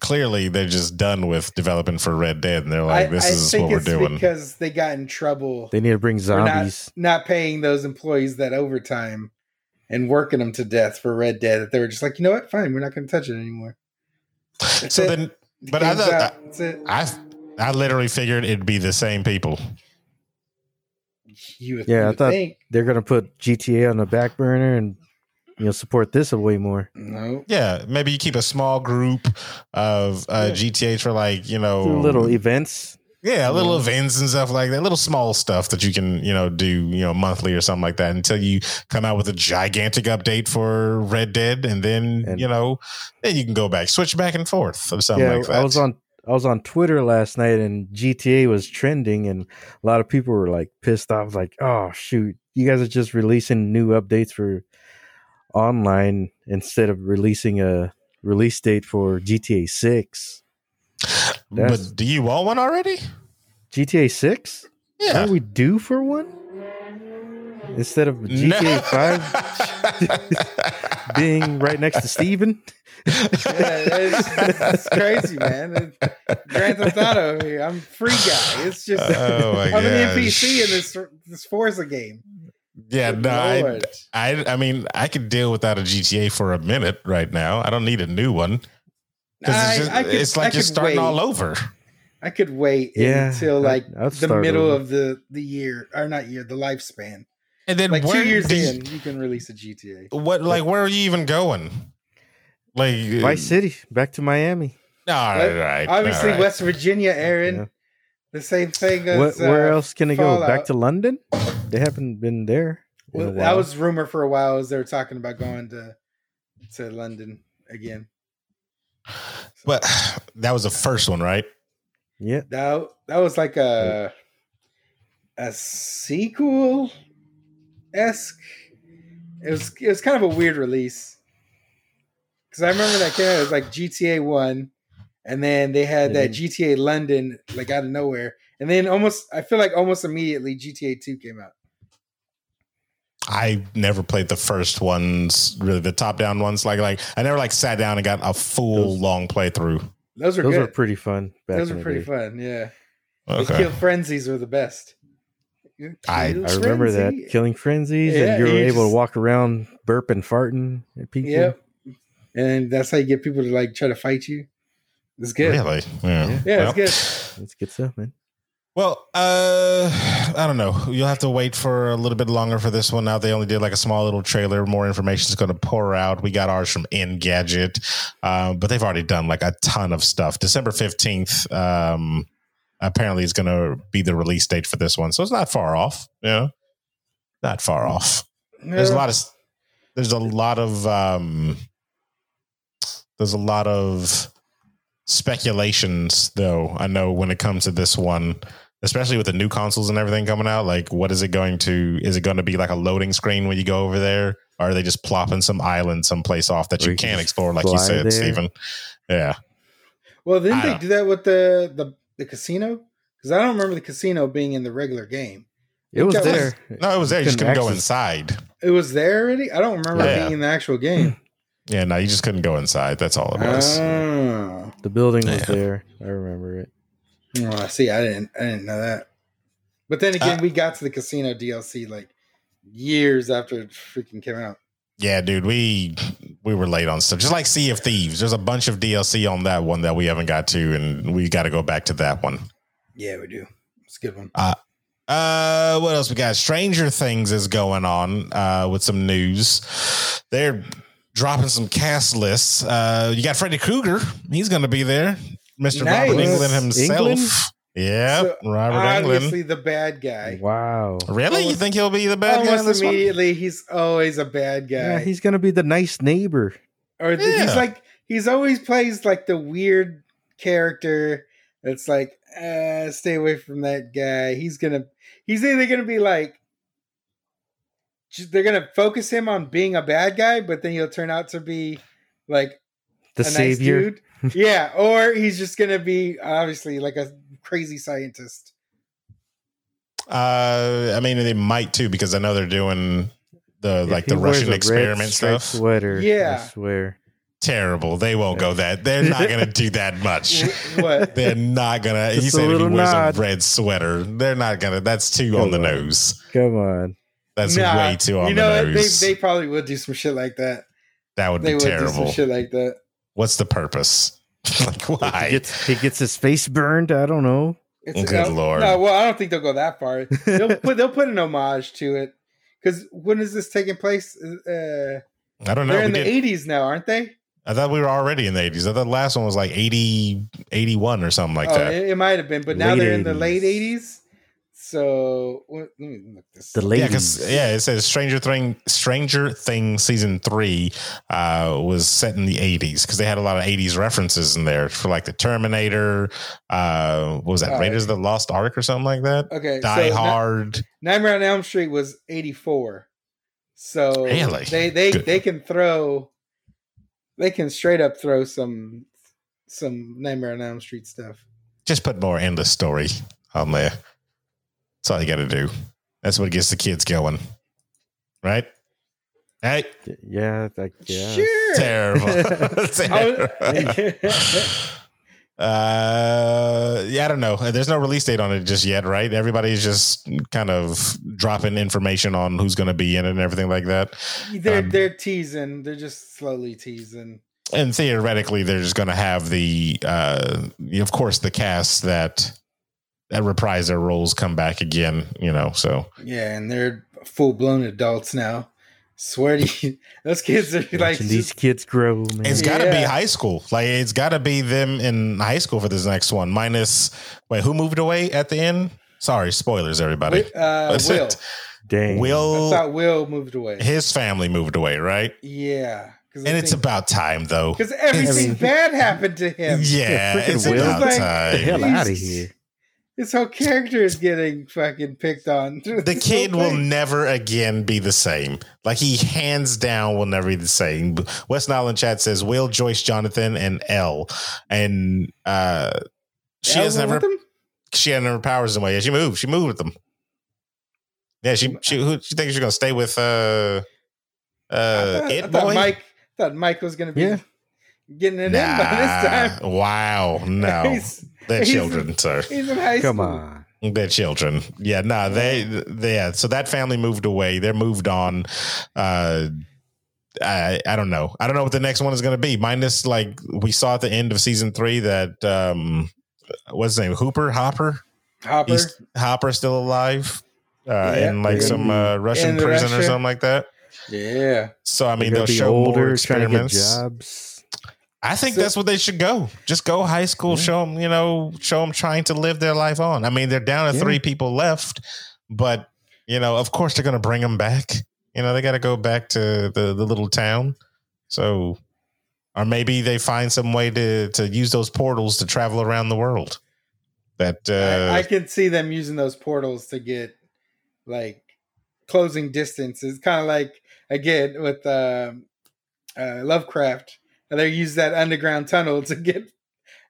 clearly, they're just done with developing for Red Dead, and they're like, "This I, I is what we're doing." Because they got in trouble. They need to bring zombies. Not, not paying those employees that overtime and working them to death for Red Dead. That they were just like, you know what? Fine, we're not going to touch it anymore. That's so it. then, but I thought I, I literally figured it'd be the same people. You would, yeah, you would I thought think. They're going to put G T A on the back burner and. You'll support this way more. No. Yeah. Maybe you keep a small group of uh, yeah. G T As for like, you know, little events. Yeah. Little yeah. events and stuff like that. Little small stuff that you can, you know, do, you know, monthly or something like that until you come out with a gigantic update for Red Dead. And then, and, you know, then you can go back, switch back and forth or something yeah, like that. I was on, I was on Twitter last night and G T A was trending and a lot of people were like pissed off. Like, oh, shoot, you guys are just releasing new updates for online instead of releasing a release date for G T A six. That's but do you want one already? G T A six? Yeah. Aren't we due for one? Instead of G T A no. five being right next to Steven? Yeah, it's, it's crazy, man. Grand Theft Auto over here. I'm a free guy. It's just oh my I'm an N P C in this, this Forza game. Yeah, no, I, I, I mean, I could deal without a G T A for a minute right now. I don't need a new one. I, it's, just, I could, it's like I you're starting wait. all over. I could wait yeah, until like I'll, I'll the middle over. of the, the year, or not year, the lifespan. And then like where, two years you, in, you can release a G T A. What, like, where are you even going? Like Vice uh, City, back to Miami. All right, like, right obviously all right. West Virginia, Aaron. Yeah. The same thing. As, what, where uh, else can it go? Back to London? They haven't been there. Well, that was rumor for a while as they were talking about going to to London again. So, but that was the first one, right? Yeah. That, that was like a a sequel-esque. It was it was kind of a weird release. Cause I remember that came out, it was like G T A one. And then they had that G T A London, like out of nowhere. And then almost, I feel like almost immediately G T A two came out. I never played the first ones, really the top down ones. Like, like I never like sat down and got a full those, long playthrough. Those are those good. are pretty fun. Back those are pretty day. fun. Yeah. Okay. The Kill Frenzies were the best. Kill I, I remember that Killing Frenzies, yeah, and you were able just, to walk around burping, farting at people. Yep. And that's how you get people to like try to fight you. It's good. Really? Yeah. Yeah, yeah well, it's good. It's good stuff, man. Well, uh, I don't know. You'll have to wait for a little bit longer for this one. Now they only did like a small little trailer. More information is going to pour out. We got ours from Engadget, um, but they've already done like a ton of stuff. December fifteenth, um, apparently is going to be the release date for this one. So it's not far off. Yeah. Not far off. No. There's a lot of there's a lot of um, there's a lot of speculations, though. I know when it comes to this one, especially with the new consoles and everything coming out, like, what is it going to? Is it going to be like a loading screen when you go over there? Or are they just plopping some island someplace off that you can't explore, like you said, there. Stephen? Yeah. Well, didn't they do that with the the, the casino? Because I don't remember the casino being in the regular game. It, it was there. Was, no, it was there. You, you just couldn't access. Go inside. It was there already? I don't remember yeah. it being in the actual game. Yeah, no, you just couldn't go inside. That's all it was. Oh. The building was yeah. there. I remember it. Oh, I see. I didn't I didn't know that. But then again, uh, we got to the casino D L C like years after it freaking came out. Yeah, dude, we we were late on stuff. Just like Sea of Thieves. There's a bunch of D L C on that one that we haven't got to, and we got to go back to that one. Yeah, we do. It's a good one. Uh, uh, what else we got? Stranger Things is going on uh, with some news. They're dropping some cast lists. Uh, you got Freddy Krueger. He's going to be there. Mister Nice. Robert Englund himself. Yeah, so Robert obviously Englund. Obviously the bad guy. Wow. Really? Almost, you think he'll be the bad guy in this immediately, one? He's always a bad guy. Yeah, he's going to be the nice neighbor. Or the, yeah. he's like, he's always plays like the weird character that's like, uh, stay away from that guy. He's going to, he's either going to be like, they're going to focus him on being a bad guy, but then he'll turn out to be like the a savior. Nice dude. Yeah, or he's just gonna be obviously like a crazy scientist. Uh, I mean, they might too, because I know they're doing the if like the Russian experiment stuff. Sweater, yeah, I swear, terrible. They won't go that. They're not gonna do that much. What? They're not gonna. He said if he wears nod. a red sweater, they're not gonna. That's too Come on the nose. Come on, that's nah, way too on you know, the nose. They, they probably would do some shit like that. That would they be would terrible. Do some shit like that. What's the purpose? Like, why? He gets, he gets his face burned. I don't know. It's, Good no, Lord. No, well, I don't think they'll go that far. They'll put they'll put an homage to it. Because when is this taking place? Uh, I don't know. They're in we the did. eighties now, aren't they? I thought we were already in the eighties. I thought the last one was like eighty, eighty-one or something like oh, that. It, it might have been, but now late they're in eighties. The late eighties. So let me look this. The yeah, yeah, it says Stranger Thing, Stranger Things season three uh, was set in the eighties because they had a lot of eighties references in there for like the Terminator. Uh, what was that? All Raiders right. of the Lost Ark or something like that. Okay, Die so Hard. Na- Nightmare on Elm Street was eighty-four. So really? they they, they can throw, they can straight up throw some some Nightmare on Elm Street stuff. Just put more Endless Story on there. That's all you got to do. That's what gets the kids going, right? Hey, yeah, I guess. Sure. Terrible. Terrible. uh, yeah, I don't know. There's no release date on it just yet, right? Everybody's just kind of dropping information on who's going to be in it and everything like that. They're um, they're teasing. They're just slowly teasing. And theoretically, they're just going to have the, uh, of course, the cast that. that reprise their roles come back again, you know, so. Yeah, and they're full-blown adults now. Swear to you, those kids are like... These kids grow, man. It's got to yeah. be high school. Like, it's got to be them in high school for this next one. Minus, wait, who moved away at the end? Sorry, spoilers, everybody. Wait, uh, Will. It? Dang. Will. I thought Will moved away. His family moved away, right? Yeah. And it's think, about time, though. Because everything it's, bad happened to him. Yeah, yeah it's Will. about like, time. Get the hell out of here. This whole character is getting fucking picked on. The kid will never again be the same. Like, he hands down will never be the same. West Island chat says Will, Joyce, Jonathan, and Elle. And uh, she has never she had never powers in a way. Yeah, she moved. She moved with them. Yeah, she she who she thinks she's gonna stay with uh uh I thought, Ed I thought boy? Mike thought Mike was gonna be yeah. getting it nah, in by this time. Wow, no. They're children, he's, sir. He's in high Come school. on. They're children. Yeah, no, nah, they, they, yeah. So that family moved away. They're moved on. Uh, I, I don't know. I don't know what the next one is going to be. Minus, like, we saw at the end of season three that, um, what's his name? Hooper? Hopper? Hopper. He's, Hopper's still alive. Uh, yeah, in, like, some uh, Russian prison Russia. or something like that. Yeah. So, I mean, they'll show older, more experiments. Jobs. I think so, that's what they should go. Just go high school, yeah. show them, you know, show them trying to live their life on. I mean, they're down to yeah. three people left, but, you know, of course they're going to bring them back. You know, they got to go back to the, the little town. So, or maybe they find some way to, to use those portals to travel around the world. That uh, I, I could see them using those portals to get like closing distances, kind of like again with um, uh, Lovecraft. They use that underground tunnel to get,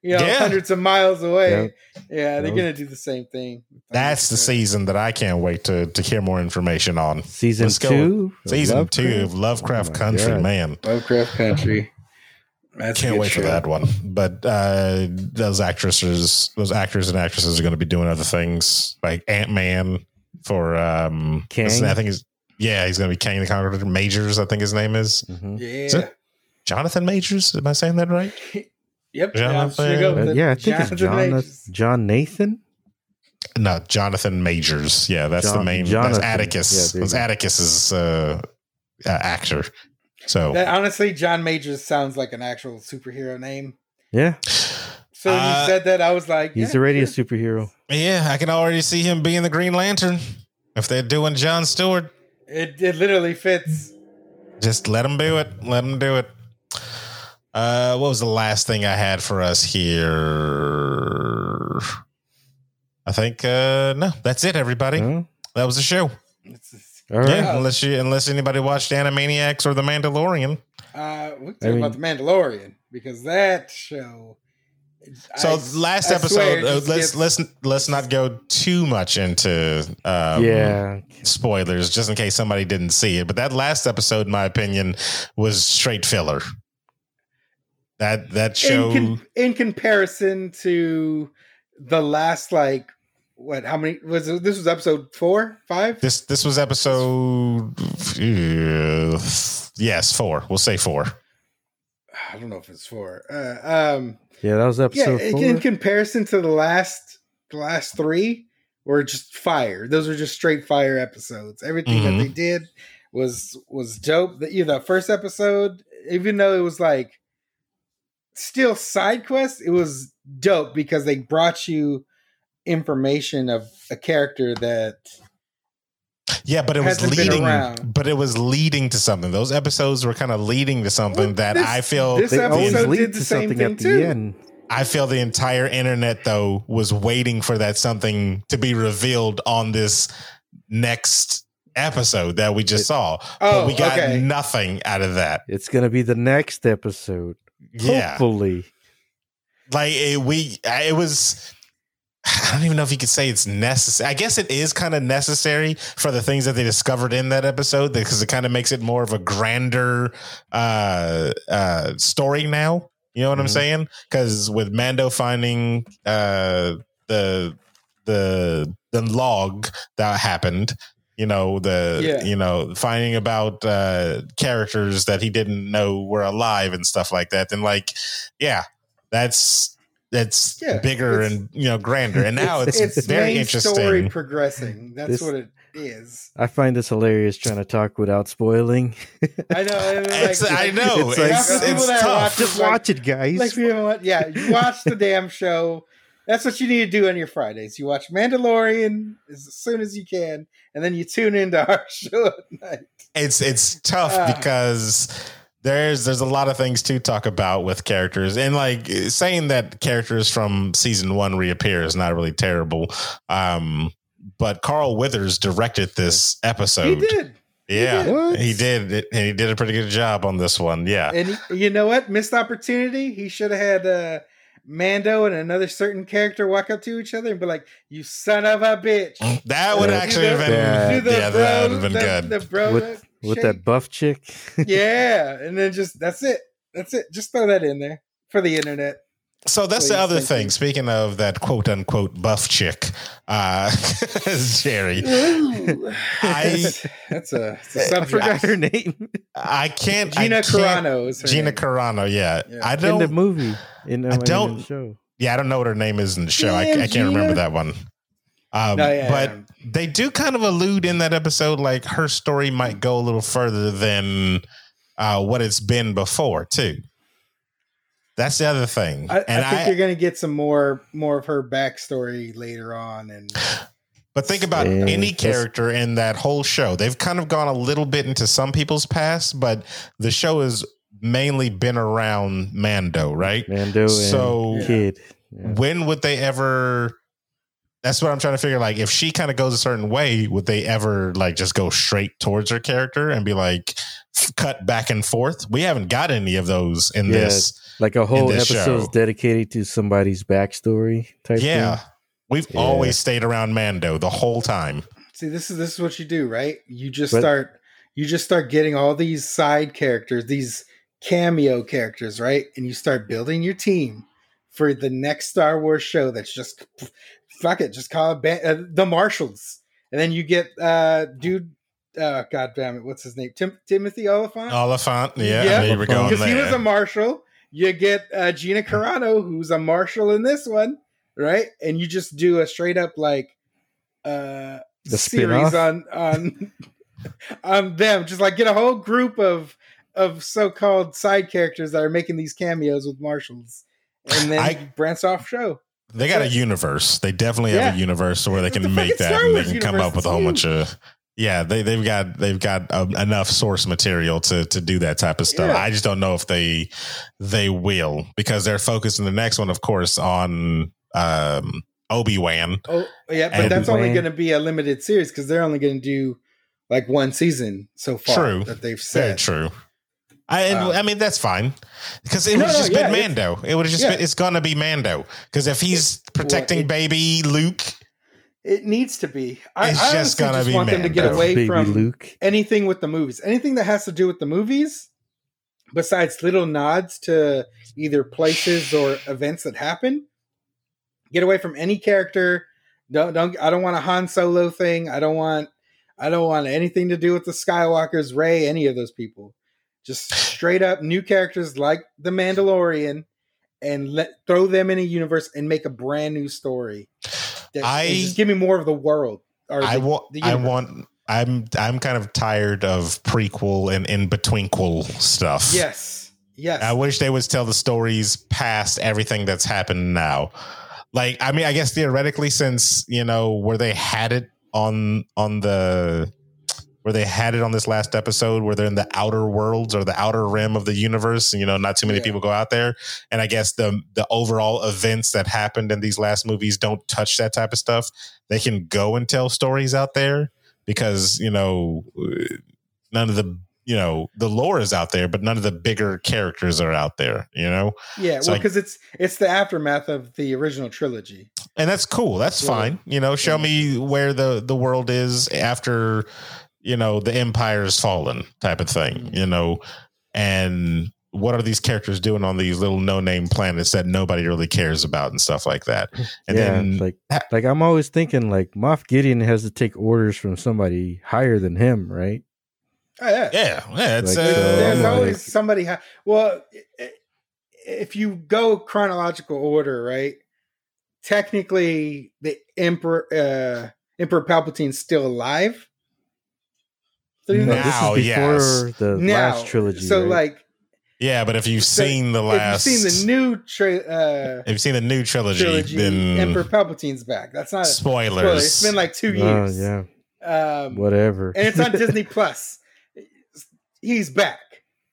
you know, yeah. hundreds of miles away. Yep. Yeah, they're yep. gonna do the same thing. That's the season that I can't wait to to hear more information on. Season Let's two, go. season Lovecraft. two of Lovecraft oh Country, God. man. Lovecraft Country. That's can't wait show. for that one. But uh, those actresses, those actors and actresses are going to be doing other things, like Ant-Man for um, Kang. I think is yeah, he's going to be Kang the Conqueror. Majors, I think his name is. Mm-hmm. Yeah, is it Jonathan Majors. Am I saying that right? Yep. Jonathan. Yeah, I think Jonathan it's John, John Nathan. No, Jonathan Majors. Yeah, that's John, the main. Jonathan. That's Atticus. Yeah, that's Atticus's uh, uh, actor. So that, honestly, John Majors sounds like an actual superhero name. Yeah. So when uh, you said that, I was like, yeah, he's already yeah. a superhero. Yeah, I can already see him being the Green Lantern if they're doing Jon Stewart. It it literally fits. Just let him do it. Let him do it. Uh, what was the last thing I had for us here? I think uh, no, that's it, everybody. Oh. That was the show. It's a- All right. Yeah, unless you unless anybody watched Animaniacs or The Mandalorian. Uh, we'll talk I mean, about The Mandalorian because that show. So I, last I episode, uh, let's gets, let's let's not go too much into um, yeah spoilers, just in case somebody didn't see it. But that last episode, in my opinion, was straight filler. That that show, in, com- in comparison to the last like. What? How many was it, this? Was episode four, five? This this was episode uh, yes, four. We'll say four. I don't know if it's four. Uh, um, yeah, that was episode. Yeah, four. In comparison to the last the last three, were just fire. Those were just straight fire episodes. Everything mm-hmm. that they did was was dope. The, you know, the first episode, even though it was like still side quests, it was dope because they brought you information of a character that yeah but it was leading but it was leading to something. Those episodes were kind of leading to something well, that this, I feel this episode did the same thing too. I feel the entire internet though was waiting for that something to be revealed on this next episode that we just it, saw oh, but we got okay. nothing out of that. It's gonna be the next episode yeah. hopefully like it, we it was I don't even know if you could say it's necessary. I guess it is kind of necessary for the things that they discovered in that episode because it kind of makes it more of a grander uh, uh, story now. You know what mm-hmm. I'm saying? Because with Mando finding uh, the the the log that happened, you know the yeah. you know finding about uh, characters that he didn't know were alive and stuff like that. Then like, yeah, that's. That's yeah, bigger and you know grander, and now it's, it's, it's very interesting. Story progressing. That's this, what it is. I find this hilarious trying to talk without spoiling. I know. I, mean, like, it's, I know. It's, it's, like, it's tough. Watch, just like, watch it, guys. Like we haven't, yeah, you watch the damn show. That's what you need to do on your Fridays. You watch Mandalorian as soon as you can, and then you tune into our show at night. It's it's tough uh, because. There's there's a lot of things to talk about with characters, and like saying that characters from season one reappear is not really terrible. Um, but Carl Weathers directed this episode. He did. Yeah, he did. He did, and he did a pretty good job on this one. Yeah. And you know what? Missed opportunity. He should have had uh, Mando and another certain character walk up to each other and be like, "You son of a bitch." That would actually have been yeah, that would have been good. The, the bro- with- With Shake. That buff chick. Yeah. And then just, that's it. That's it. Just throw that in there for the internet. So that's please. The other thing. Speaking of that quote unquote buff chick, uh, Jerry, I, that's a, that's a I forgot I, her name. I can't. Gina I can't, Carano. Is her Gina name. Carano. Yeah. yeah. I don't. In the movie. In the, I don't. In the show. Yeah. I don't know what her name is in the show. Yeah, I, I can't Gina. remember that one. Um, no, yeah, but yeah. they do kind of allude in that episode, like her story might go a little further than uh, what it's been before, too. That's the other thing. I, and I think I, you're going to get some more, more of her backstory later on. And But think about yeah, any character in that whole show. They've kind of gone a little bit into some people's past, but the show has mainly been around Mando, right? Mando so and Kid. Yeah. When would they ever... That's what I'm trying to figure. Like, if she kind of goes a certain way, would they ever like just go straight towards her character and be like cut back and forth? We haven't got any of those in yeah, this. Like a whole episode is dedicated to somebody's backstory type. Yeah, thing. We've yeah. always stayed around Mando the whole time. See, this is this is what you do, right? You just but, start you just start getting all these side characters, these cameo characters, right? And you start building your team for the next Star Wars show. That's just. Fuck it, just call it ban- uh, the Marshals, and then you get uh, dude. Uh, God damn it, what's his name? Tim- Timothy Oliphant. Oliphant, yeah, yeah. There we go. Because he was a marshal. You get uh, Gina Carano, who's a marshal in this one, right? And you just do a straight up like uh, the series spin-off on on on them. Just like get a whole group of of so called side characters that are making these cameos with marshals, and then I- branch off show. They got a universe. They definitely yeah. have a universe where they can the make that and they can come up with a whole huge. bunch of yeah. They they've got they've got um, enough source material to to do that type of stuff. Yeah. I just don't know if they they will, because they're focused in the next one, of course, on um, Obi-Wan. Oh yeah, but and that's Obi-Wan. Only going to be a limited series because they're only going to do like one season so far. True. That they've said. Very true. I, and, um, I mean, that's fine, because it no, would have just no, yeah, been Mando. It would have just yeah. been, it's going to be Mando, because if he's it, protecting well, it, baby Luke. It needs to be. I, it's I just going to be want Mando. Them to get away baby from Luke. Anything with the movies, anything that has to do with the movies, besides little nods to either places or events that happen. Get away from any character. Don't, don't, I don't want a Han Solo thing. I don't want, I don't want anything to do with the Skywalkers, Rey, any of those people. Just straight up new characters like The Mandalorian, and let throw them in a universe and make a brand new story. That, I just give me more of the world. Or I the, want. The I want. I'm. I'm kind of tired of prequel and in betweenquel stuff. Yes. Yes. I wish they would tell the stories past everything that's happened now. Like, I mean, I guess theoretically, since you know where they had it on on the. where they had it on this last episode where they're in the outer worlds or the outer rim of the universe. And, you know, not too many yeah. people go out there. And I guess the, the overall events that happened in these last movies don't touch that type of stuff. They can go and tell stories out there because, you know, none of the, you know, the lore is out there, but none of the bigger characters are out there, you know? Yeah. So well, I, cause it's, it's the aftermath of the original trilogy. And that's cool. That's yeah. fine. You know, show yeah. me where the, the world is after, you know, the empire's fallen type of thing, you know, and what are these characters doing on these little no name planets that nobody really cares about and stuff like that. And yeah, then like, like I'm always thinking like Moff Gideon has to take orders from somebody higher than him. Right. Oh, yeah. Yeah. yeah it's, like, uh, there's always like, somebody. Ha- well, if you go chronological order, right. Technically the Emperor, uh, Emperor Palpatine's still alive. So no, now, this is before yes. the now, last trilogy. So, right? like, yeah, but if you've so seen the last, if you've seen the new, tri- uh, if you've seen the new trilogy, trilogy, then Emperor Palpatine's back. That's not spoilers. A spoiler. It's been like two years. Oh, yeah, um, whatever. And it's on Disney Plus. He's back.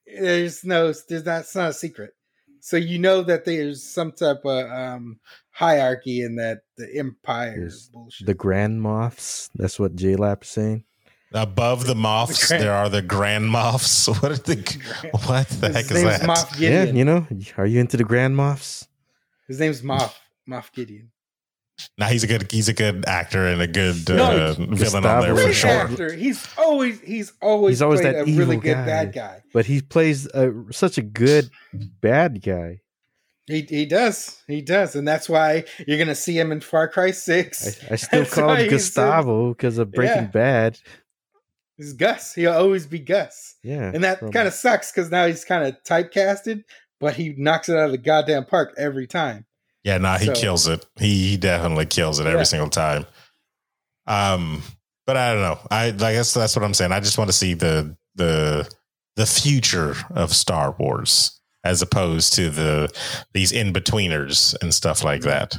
There's no. There's not. It's not a secret. So you know that there's some type of um, hierarchy in that the Empire bullshit. The Grand Moffs. That's what J Lap's saying. Above the moths, the there are the grand moths. What are the what the his heck is that? Moff Gideon. Yeah, you know, are you into the grand moths? His name's Moff Moff Gideon. Nah, he's a good he's a good actor and a good uh, no, villain on there for sure. Actor. He's always he's always he's always that a really good guy. Bad guy. But he plays a, such a good bad guy. He he does. He does. And that's why you're going to see him in Far Cry six. I, I still that's call him Gustavo because of Breaking yeah. Bad. He's Gus. He'll always be Gus. Yeah. And that kind of sucks because now he's kind of typecasted, but he knocks it out of the goddamn park every time. Yeah, nah, he so, kills it. He, he definitely kills it every yeah. single time. Um, but I don't know. I I guess that's what I'm saying. I just want to see the the the future of Star Wars as opposed to the these in-betweeners and stuff like that.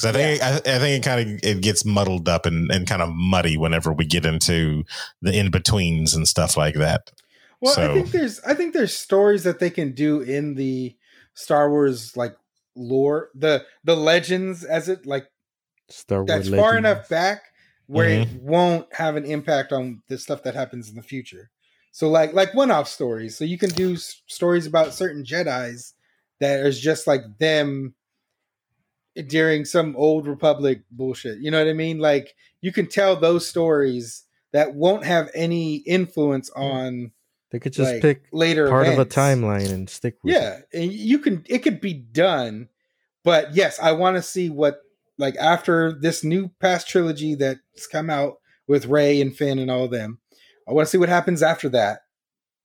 Because I think yeah. I, I think it kind of it gets muddled up and, and kind of muddy whenever we get into the in-betweens and stuff like that. Well, so. I think there's I think there's stories that they can do in the Star Wars like lore, the the legends as it like Star Wars that's legends. Far enough back where mm-hmm. it won't have an impact on the stuff that happens in the future. So like like one-off stories. So you can do s- stories about certain Jedis that is just like them during some old Republic bullshit. You know what I mean? Like you can tell those stories that won't have any influence on. They could just like, pick later part events. Of a timeline and stick with yeah, it. Yeah, you can. It could be done, but yes, I want to see what like after this new past trilogy that's come out with Rey and Finn and all of them. I want to see what happens after that.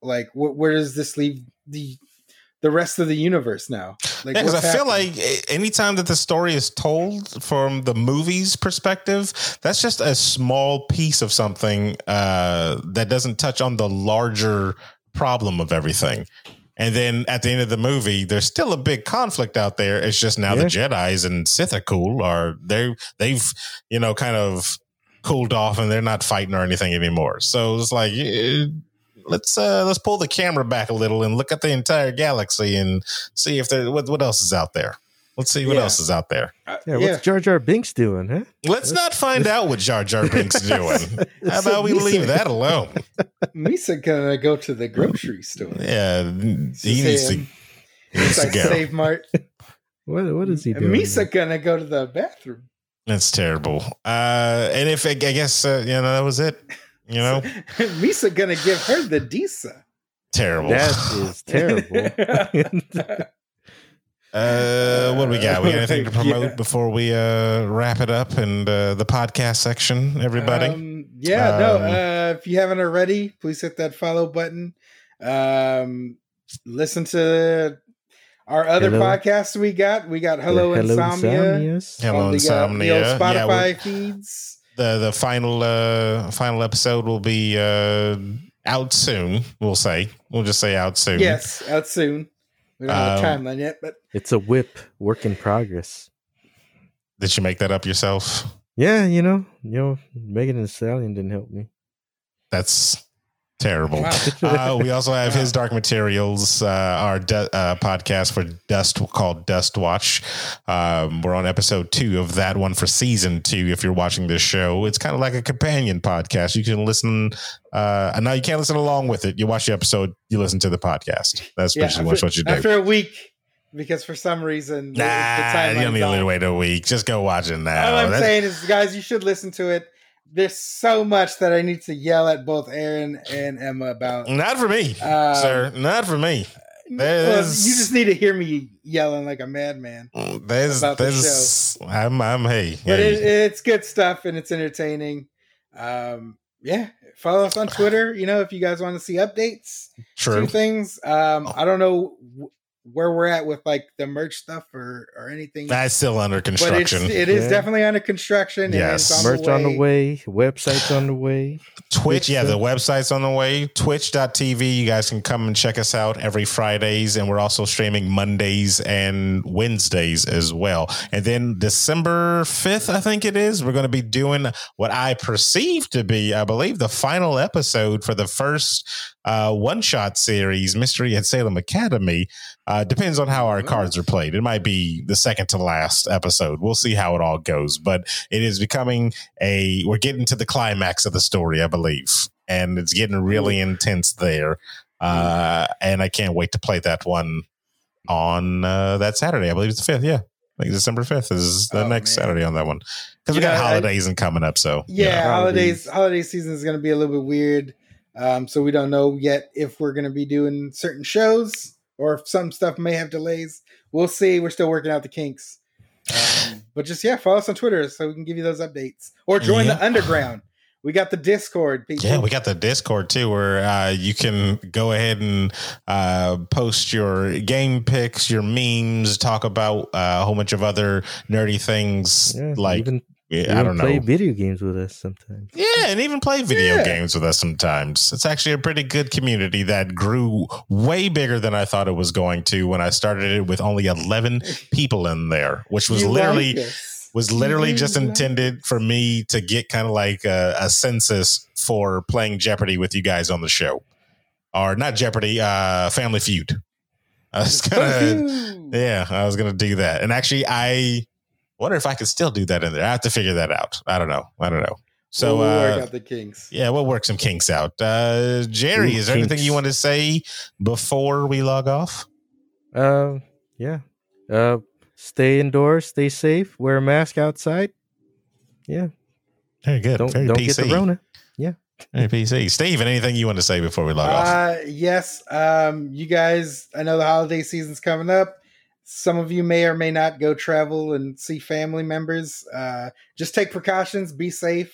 Like, wh- where does this leave the the rest of the universe now? Like, because yeah, I feel happening? Like anytime that the story is told from the movie's perspective, that's just a small piece of something uh, that doesn't touch on the larger problem of everything. And then at the end of the movie, there's still a big conflict out there. It's just now yeah. the Jedis and Sith are cool, or they they've you know kind of cooled off and they're not fighting or anything anymore. So it's like let's uh, let's pull the camera back a little and look at the entire galaxy and see if there what, what else is out there. Let's see what yeah. else is out there. Uh, yeah, what's yeah. Jar Jar Binks doing, huh? Let's, let's not find out what Jar Jar Binks doing. How about we leave that alone? Misa gonna go to the grocery store. Yeah, it's he needs to, needs like to go. Save Mart. What what is he doing? Misa gonna go to the bathroom. That's terrible. Uh, and if I guess uh, you know that was it. You know, Misa gonna give her the Disa. Terrible. That is terrible. Uh, what do we got? We got anything to promote yeah. before we uh, wrap it up and uh, the podcast section, everybody? Um, yeah, um, no. Uh, if you haven't already, please hit that follow button. Um, listen to our other hello. podcasts we got. We got Hello, Hello Insomnia. Insomnias. Hello the, Insomnia. Uh, the Spotify yeah, feeds. The the final uh, final episode will be uh, out soon. We'll say we'll just say out soon. Yes, out soon. We don't have a timeline yet, but it's a whip work in progress. Did you make that up yourself? Yeah, you know, you know, Megan and Stallion didn't help me. That's terrible. Wow. Uh, we also have wow. His Dark Materials, uh, our de- uh, podcast for Dust called Dust Watch. Um, we're on episode two of that one for season two. If you're watching this show, it's kind of like a companion podcast. You can listen. Uh, no, you can't listen along with it. You watch the episode, you listen to the podcast. That's yeah, pretty much what you do after a week. Because for some reason, nah, the you don't need to wait a week. Just go watch it now. All I'm That's- saying is, guys, you should listen to it. There's so much that I need to yell at both Aaron and Emma about. Not for me, um, sir. Not for me. Well, you just need to hear me yelling like a madman. There's, about there's, the show. I'm, I'm, hey. But hey. It, it's good stuff and it's entertaining. Um, yeah. Follow us on Twitter. You know, if you guys want to see updates, True. Two things. Um, I don't know where we're at with like the merch stuff or, or anything. That's still under construction. But it's, it is yeah. definitely under construction. Yes. And it's on merch the on the way. Website's on the way. Twitch. Yeah. The website's on the way. Twitch dot t v. You guys can come and check us out every Fridays. And we're also streaming Mondays and Wednesdays as well. And then December fifth, I think it is, we're going to be doing what I perceive to be, I believe, the final episode for the first uh, one-shot series, Mystery at Salem Academy. Uh, depends on how our cards are played. It might be the second to last episode. We'll see how it all goes, but it is becoming a, we're getting to the climax of the story, I believe. And it's getting really intense there. Uh, and I can't wait to play that one on uh, that Saturday. I believe it's the fifth. Yeah. I think December fifth is the oh, next man. Saturday on that one. Cause we got know, holidays I, and coming up. So yeah, yeah. holidays, holiday season is going to be a little bit weird. Um, so we don't know yet if we're going to be doing certain shows. Or if some stuff may have delays. We'll see. We're still working out the kinks. Um, but just, yeah, follow us on Twitter so we can give you those updates. Or join yeah. the underground. We got the Discord. People. Yeah, we got the Discord, too, where uh, you can go ahead and uh, post your game picks, your memes, talk about uh, a whole bunch of other nerdy things. Yeah, like even, yeah, I don't know. Play video games with us sometimes. Yeah, and even play video yeah. games with us sometimes. It's actually a pretty good community that grew way bigger than I thought it was going to when I started it with only eleven people in there, which was you literally... Like was literally just intended for me to get kind of like a, a census for playing Jeopardy with you guys on the show. Or not Jeopardy, uh, Family Feud. I was gonna, yeah, I was gonna do that. And actually, I wonder if I could still do that in there. I have to figure that out. I don't know. I don't know. So we'll uh, work out the kinks. Yeah, we'll work some kinks out. Uh, Jerry, Ooh, is there kinks. anything you want to say before we log off? Um, uh, yeah. Uh, stay indoors. Stay safe. Wear a mask outside. Yeah. Very good. Don't, Very don't get the Rona. Yeah. P C. Steven, anything you want to say before we log off? Uh, yes. Um, you guys, I know the holiday season's coming up. Some of you may or may not go travel and see family members. Uh, just take precautions, be safe,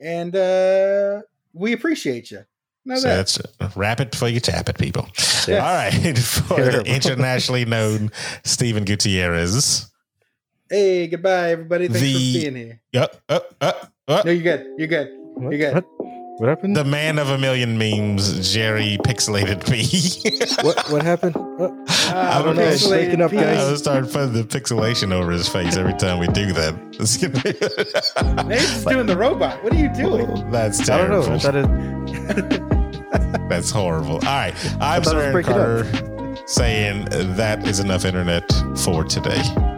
and uh, we appreciate you. Know so that. That's wrap it before you tap it, people. Yes. All right. For the internationally known Steven Gutierrez. Hey, goodbye, everybody. Thanks the, for being here. Up, up, up, up. No, you're good. You're good. You're good. What? What happened? The man of a million memes, Jerry pixelated me. what what happened? Oh, I don't know. It's shaking up, guys. I was starting putting the pixelation over his face every time we do that. Nate's doing the robot. What are you doing? That's terrible. I don't know. I thought it... That's horrible. All right. I'm Aaron Carter saying that is enough internet for today.